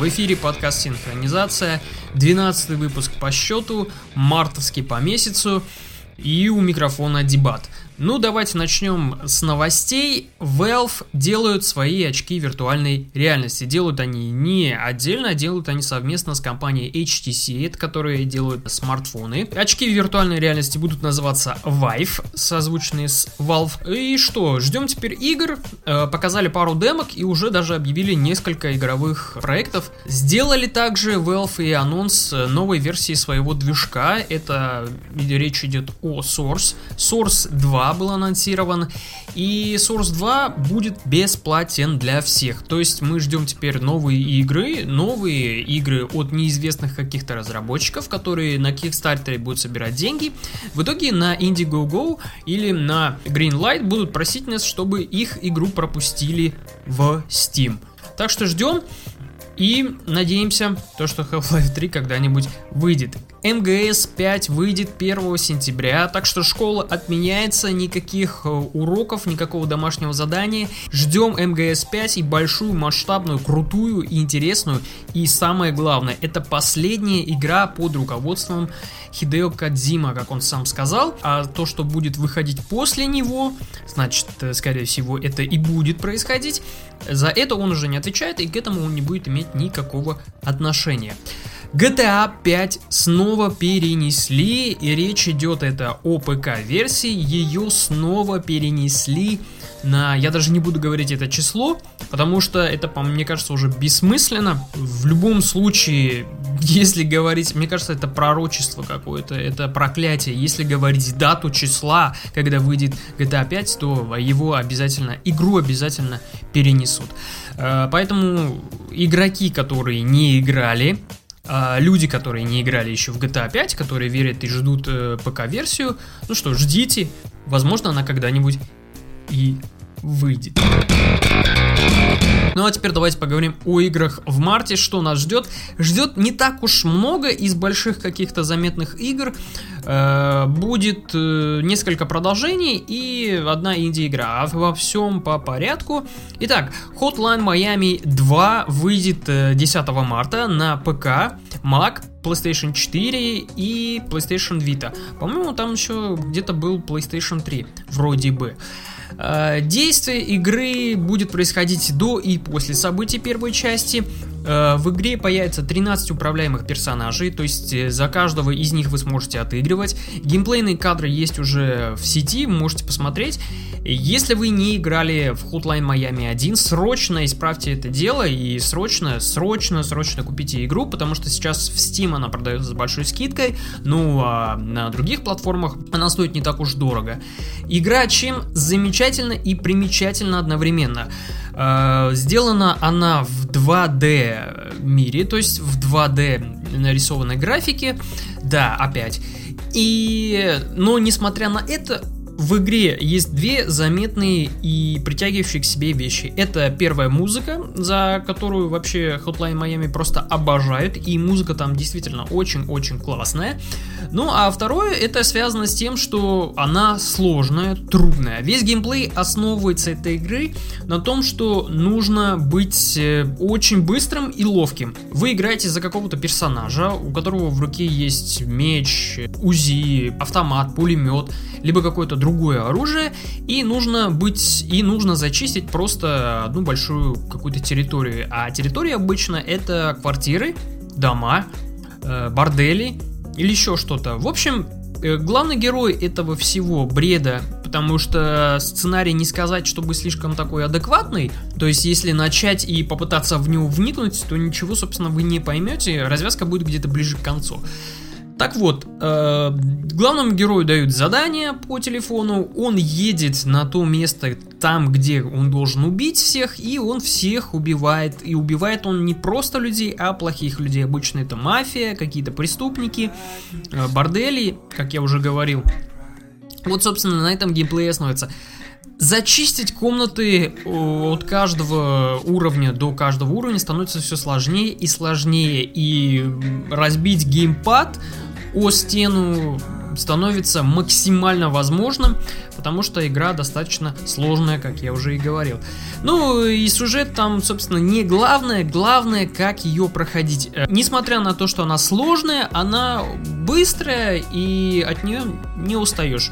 В эфире подкаст «Синхронизация», 12-й выпуск по счету, мартовский по месяцу, и у микрофона Дебат. Ну, давайте начнем с новостей. Valve делают свои очки виртуальной реальности. Делают они не отдельно, делают они совместно с компанией HTC, которые делают смартфоны. Очки виртуальной реальности будут называться Vive, созвучные с Valve. И что, ждем теперь игр. Показали пару демок и уже даже объявили несколько игровых проектов. Сделали также Valve и анонс новой версии своего движка. Это речь идет о Source. Source 2 был анонсирован, и Source 2 будет бесплатен для всех. То есть мы ждем теперь новые игры от неизвестных каких-то разработчиков, которые на Kickstarter будут собирать деньги. В итоге на Indiegogo или на Greenlight будут просить нас, чтобы их игру пропустили в Steam. Так что ждем и надеемся, что Half-Life 3 когда-нибудь выйдет. МГС 5 выйдет 1 сентября, так что школа отменяется, никаких уроков, никакого домашнего задания. Ждем МГС 5 и большую, масштабную, крутую и интересную. И самое главное, это последняя игра под руководством Хидео Кодзима, как он сам сказал. А то, что будет выходить после него, значит, скорее всего, это и будет происходить. За это он уже не отвечает, и к этому он не будет иметь никакого отношения. GTA 5 снова перенесли, и речь идет это о ПК-версии, ее снова перенесли на, я даже не буду говорить это число, потому что это, мне кажется, уже бессмысленно. В любом случае, если говорить, мне кажется, это пророчество какое-то, это проклятие. Если говорить дату числа, когда выйдет GTA 5, то игру обязательно перенесут. Поэтому игроки, которые не играли, люди, которые не играли еще в GTA 5, которые верят и ждут ПК-версию, ждите, возможно, она когда-нибудь и выйдет. Ну а теперь давайте поговорим о играх в марте, что нас ждет. Ждет не так уж много из больших каких-то заметных игр. Будет несколько продолжений и одна инди-игра. Во всем по порядку. Итак, Hotline Miami 2 выйдет 10 марта на ПК, Mac, PlayStation 4 и PlayStation Vita. По-моему, там еще где-то был PlayStation 3, вроде бы. Действие игры будет происходить до и после событий первой части. В игре появится 13 управляемых персонажей, то есть за каждого из них вы сможете отыгрывать. Геймплейные кадры есть уже в сети, можете посмотреть. Если вы не играли в Hotline Miami 1, срочно исправьте это дело и срочно купите игру, потому что сейчас в Steam она продается с большой скидкой, а на других платформах она стоит не так уж дорого. Игра чем замечательна и примечательна одновременно. Сделана она в 2D мире, то есть в 2D нарисованной графике, да, опять. Но несмотря на это, в игре есть две заметные и притягивающие к себе вещи. Это первая музыка, за которую вообще Hotline Miami просто обожают, и музыка там действительно очень-очень классная. Ну а второе, это связано с тем, что она сложная, трудная. Весь геймплей основывается этой игры на том, что нужно быть очень быстрым и ловким. Вы играете за какого-то персонажа, у которого в руке есть меч, УЗИ, автомат, пулемет, либо какой-то другое оружие, и нужно зачистить просто одну большую какую-то территорию. А территория обычно это квартиры, дома, бордели или еще что-то. В общем, главный герой этого всего бреда, потому что сценарий не сказать, чтобы слишком такой адекватный, то есть если начать и попытаться в него вникнуть, то ничего, собственно, вы не поймете, развязка будет где-то ближе к концу. Так вот, главному герою дают задание по телефону, он едет на то место, там, где он должен убить всех, и он всех убивает. И убивает он не просто людей, а плохих людей. Обычно это мафия, какие-то преступники, бордели, как я уже говорил. Вот, собственно, на этом геймплей основывается. Зачистить комнаты от каждого уровня до каждого уровня становится все сложнее и сложнее, и разбить геймпад о стену становится максимально возможным, потому что игра достаточно сложная, как я уже и говорил. Ну и сюжет там, собственно, не главное, главное, как ее проходить. Несмотря на то, что она сложная, она быстрая и от нее не устаешь.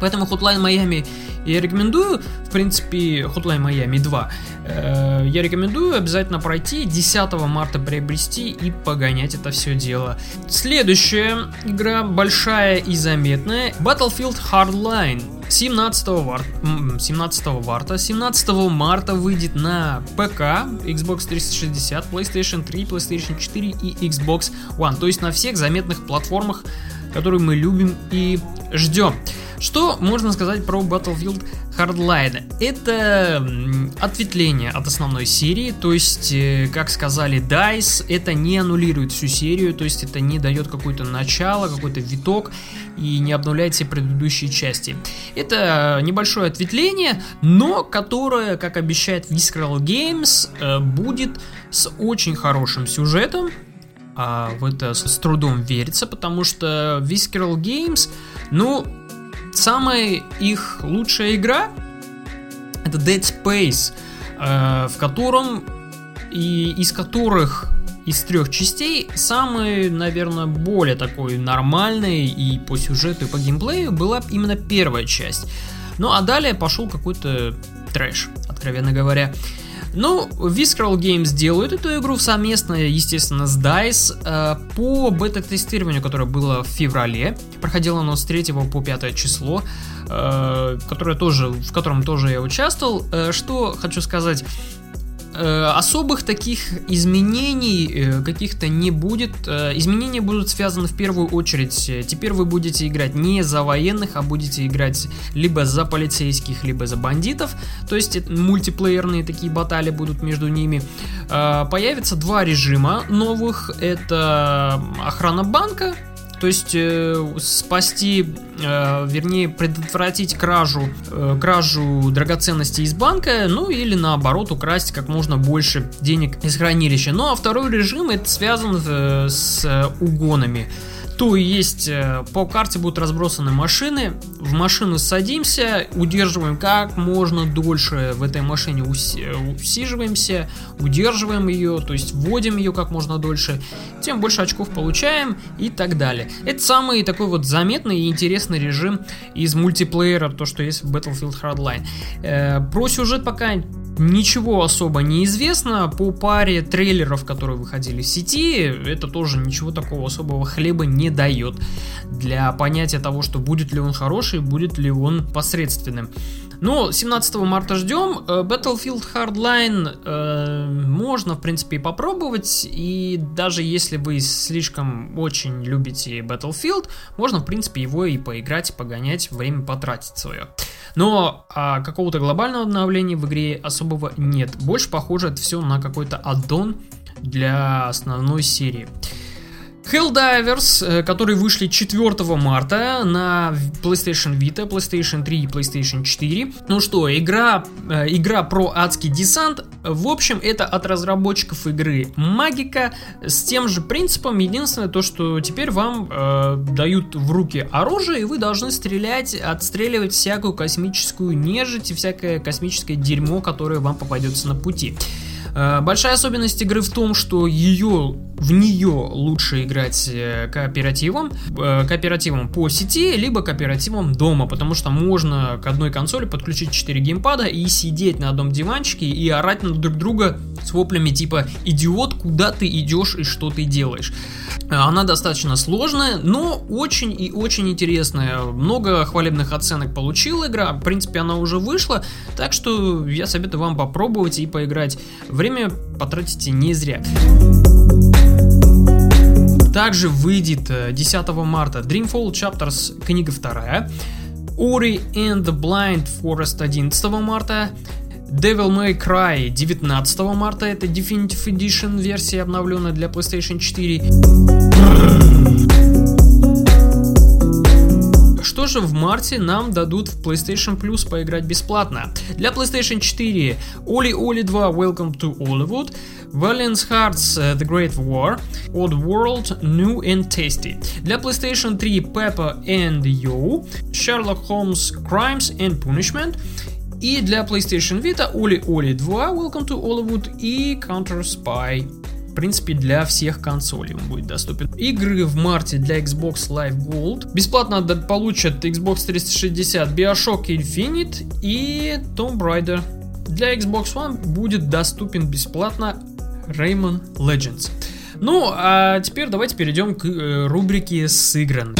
Поэтому Hotline Miami я рекомендую, в принципе, Hotline Miami 2 я рекомендую обязательно пройти, 10 марта приобрести и погонять это все дело. Следующая игра, большая и заметная, Battlefield Hardline. 17 марта выйдет на ПК, Xbox 360, PlayStation 3, PlayStation 4 и Xbox One. То есть на всех заметных платформах, которые мы любим и ждем. Что можно сказать про Battlefield Hardline? Это ответвление от основной серии, то есть, как сказали DICE, это не аннулирует всю серию, то есть это не дает какое-то начало, какой-то виток и не обнуляет все предыдущие части. Это небольшое ответвление, но которое, как обещает Visceral Games, будет с очень хорошим сюжетом. А в это с трудом верится, потому что Visceral Games, ну, самая их лучшая игра — это Dead Space, в котором и из которых из трех частей самый, наверное, более такой нормальный и по сюжету, и по геймплею была именно первая часть. Ну а далее пошел какой-то трэш, откровенно говоря. Ну, Visceral Games делают эту игру совместно, естественно, с DICE. По бета-тестированию, которое было в феврале, проходило оно с 3 по 5 число, в котором тоже я участвовал. Что хочу сказать, особых таких изменений каких-то не будет. Изменения будут связаны в первую очередь. Теперь вы будете играть не за военных, а будете играть либо за полицейских, либо за бандитов. То есть мультиплеерные такие баталии будут между ними. Появится два режима новых. Это охрана банка, то есть предотвратить кражу драгоценностей из банка, ну или наоборот украсть как можно больше денег из хранилища. Ну а второй режим — это связан с угонами. То есть по карте будут разбросаны машины, в машину садимся, удерживаем как можно дольше в этой машине, усиживаемся, удерживаем ее, то есть вводим ее как можно дольше, тем больше очков получаем и так далее. Это самый такой вот заметный и интересный режим из мультиплеера, то что есть в Battlefield Hardline. Про сюжет пока ничего особо не известно. По паре трейлеров, которые выходили в сети, это тоже ничего такого особого хлеба не дает для понятия того, что будет ли он хороший, будет ли он посредственным. Но 17 марта ждем. Battlefield Hardline можно, в принципе, и попробовать. И даже если вы слишком очень любите Battlefield, можно, в принципе, его и поиграть, и погонять, время потратить свое. Но какого-то глобального обновления в игре особого нет. Больше похоже это все на какой-то аддон для основной серии. Helldivers, которые вышли 4 марта на PlayStation Vita, PlayStation 3 и PlayStation 4. Ну что, игра про адский десант. В общем, это от разработчиков игры Магика с тем же принципом. Единственное то, что теперь вам дают в руки оружие, и вы должны стрелять, отстреливать всякую космическую нежить и всякое космическое дерьмо, которое вам попадется на пути. Большая особенность игры в том, что в нее лучше играть кооперативом по сети, либо кооперативом дома, потому что можно к одной консоли подключить 4 геймпада и сидеть на одном диванчике и орать на друг друга с воплями типа «Идиот, куда ты идешь и что ты делаешь?». Она достаточно сложная, но очень и очень интересная. Много хвалебных оценок получила игра, в принципе, она уже вышла, так что я советую вам попробовать и поиграть. Время потратите не зря. Также выйдет 10 марта Dreamfall Chapters, книга 2, Ori and the Blind Forest 11 марта, Devil May Cry 19 марта, это Definitive Edition версия, обновленная для PlayStation 4. Что же в марте нам дадут в PlayStation Plus поиграть бесплатно? Для PlayStation 4 OlliOlli 2 Welcome to Oddworld, Valiant Hearts The Great War, Oddworld New and Tasty. Для PlayStation 3 Peppa and You, Sherlock Holmes Crimes and Punishment. И для PlayStation Vita OlliOlli 2, Welcome to Hollywood и Counter Spy. В принципе, для всех консолей он будет доступен. Игры в марте для Xbox Live Gold. Бесплатно получат Xbox 360, Bioshock Infinite и Tomb Raider. Для Xbox One будет доступен бесплатно Rayman Legends. Ну, а теперь давайте перейдем к рубрике «Сыграно».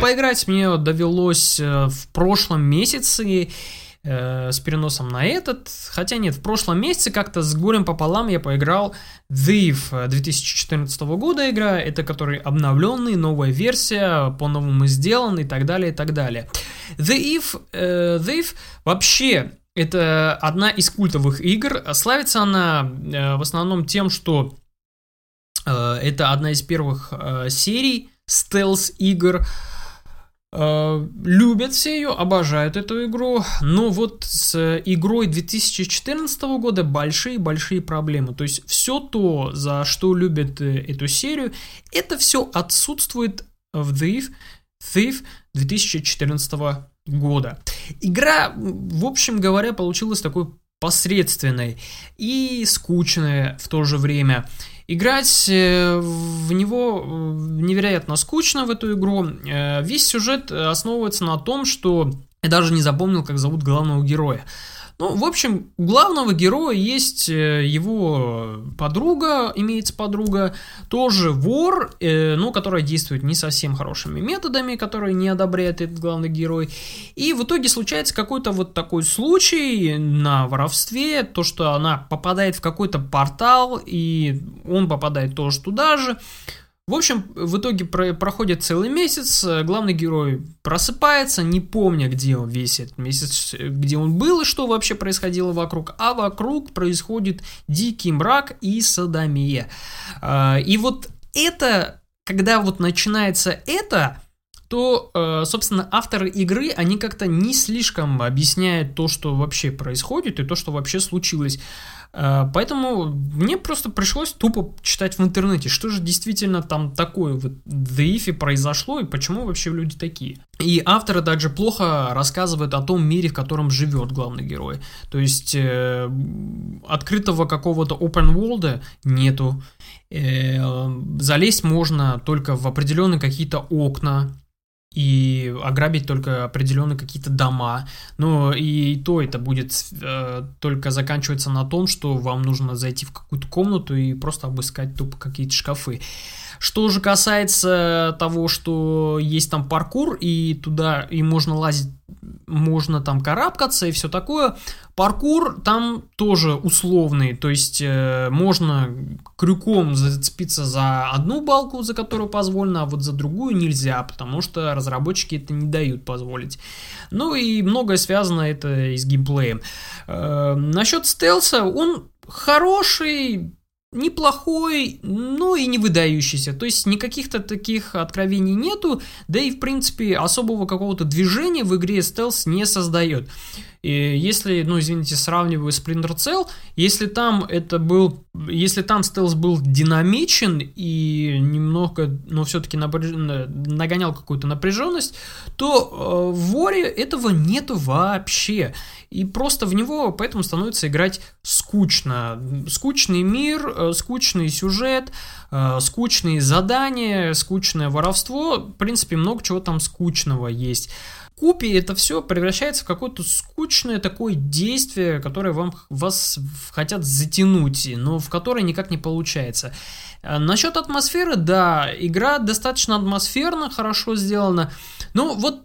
Поиграть мне довелось в прошлом месяце, с переносом на этот. Хотя нет, в прошлом месяце как-то с горем пополам я поиграл в Thief 2014 года игра. Это который обновленный, новая версия, по-новому сделан и так далее, и так далее. Thief вообще это одна из культовых игр. Славится она в основном тем, что это одна из первых серий стелс-игр. Любят все ее, обожают эту игру, но вот с игрой 2014 года большие-большие проблемы. То есть все то, за что любят эту серию, это все отсутствует в Thief 2014 года. Игра, в общем говоря, получилась такой посредственной и скучной в то же время. Играть в него невероятно скучно, в эту игру. Весь сюжет основывается на том, что я даже не запомнил, как зовут главного героя. Ну, в общем, у главного героя есть его подруга, имеется подруга, тоже вор, но которая действует не совсем хорошими методами, которые не одобряет этот главный герой. И в итоге случается какой-то вот такой случай на воровстве, то, что она попадает в какой-то портал, и он попадает тоже туда же. В общем, в итоге проходит целый месяц, главный герой просыпается, не помня, где он весь этот месяц, где он был и что вообще происходило вокруг, а вокруг происходит дикий мрак и содомия. И вот это, когда вот начинается это, то, собственно, авторы игры, они как-то не слишком объясняют то, что вообще происходит и то, что вообще случилось. Поэтому мне просто пришлось тупо читать в интернете, что же действительно там такое вот в Thief произошло и почему вообще люди такие. И авторы также плохо рассказывают о том мире, в котором живет главный герой. То есть открытого какого-то open world нету. Залезть можно только в определенные какие-то окна и ограбить только определенные какие-то дома. Но и то это будет только заканчиваться на том, что вам нужно зайти в какую-то комнату и просто обыскать тупо какие-то шкафы. Что же касается того, что есть там паркур, и туда и можно лазить, можно там карабкаться и все такое. Паркур там тоже условный, то есть можно крюком зацепиться за одну балку, за которую позволено, а вот за другую нельзя, потому что разработчики это не дают позволить. Ну и многое связано это и с геймплеем. Насчет стелса, он хороший, неплохой, но и не выдающийся. То есть никаких-то таких откровений нету, да и в принципе особого какого-то движения в игре стелс не создает. И если, сравниваю с Splinter Cell, если там стелс был динамичен и немного, но все-таки нагонял какую-то напряженность, то в Ori этого нету вообще. И просто в него поэтому становится играть скучно. Скучный мир, скучный сюжет, скучные задания, скучное воровство. В принципе, много чего там скучного есть. Вкупе это все превращается в какое-то скучное такое действие, которое вас хотят затянуть, но в которое никак не получается. Насчет атмосферы, да, игра достаточно атмосферно, хорошо сделана, но вот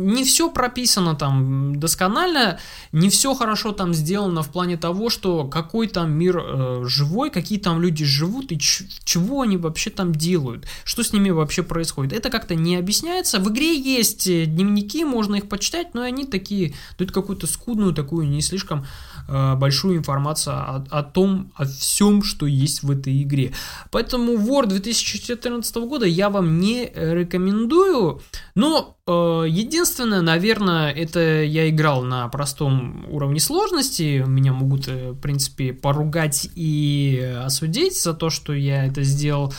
не все прописано там досконально, не все хорошо там сделано в плане того, что какой там мир живой, какие там люди живут и чего они вообще там делают, что с ними вообще происходит. Это как-то не объясняется. В игре есть дневники, можно их почитать, но они такие дают какую-то скудную, такую не слишком большую информацию о том, о всем, что есть в этой игре. Поэтому War 2014 года я вам не рекомендую, но единственное, наверное, это я играл на простом уровне сложности, меня могут, в принципе, поругать и осудить за то, что я это сделал,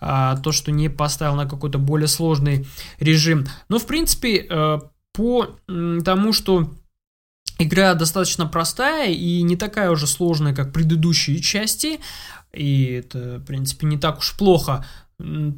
то, что не поставил на какой-то более сложный режим, но, в принципе, по тому, что игра достаточно простая и не такая уже сложная, как предыдущие части, и это, в принципе, не так уж плохо.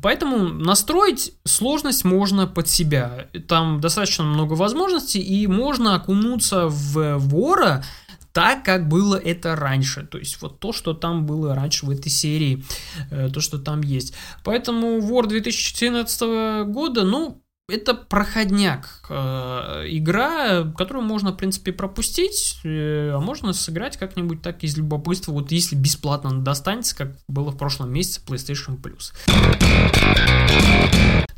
Поэтому настроить сложность можно под себя. Там достаточно много возможностей, и можно окунуться в вора так, как было это раньше. То есть вот то, что там было раньше в этой серии, то, что там есть. Поэтому вор 2017 года, ну, это проходняк, игра, которую можно, в принципе, пропустить, а можно сыграть как-нибудь так из любопытства, вот если бесплатно достанется, как было в прошлом месяце PlayStation Plus.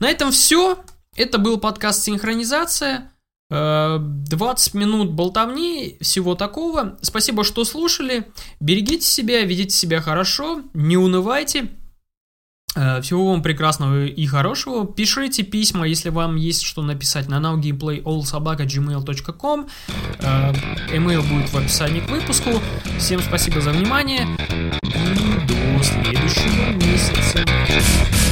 На этом все. Это был подкаст «Синхронизация». 20 минут болтовни, всего такого. Спасибо, что слушали. Берегите себя, ведите себя хорошо, не унывайте. Всего вам прекрасного и хорошего. Пишите письма, если вам есть что написать, на nowgameplayallsobaka@gmail.com. Email будет в описании к выпуску. Всем спасибо за внимание и до следующего месяца.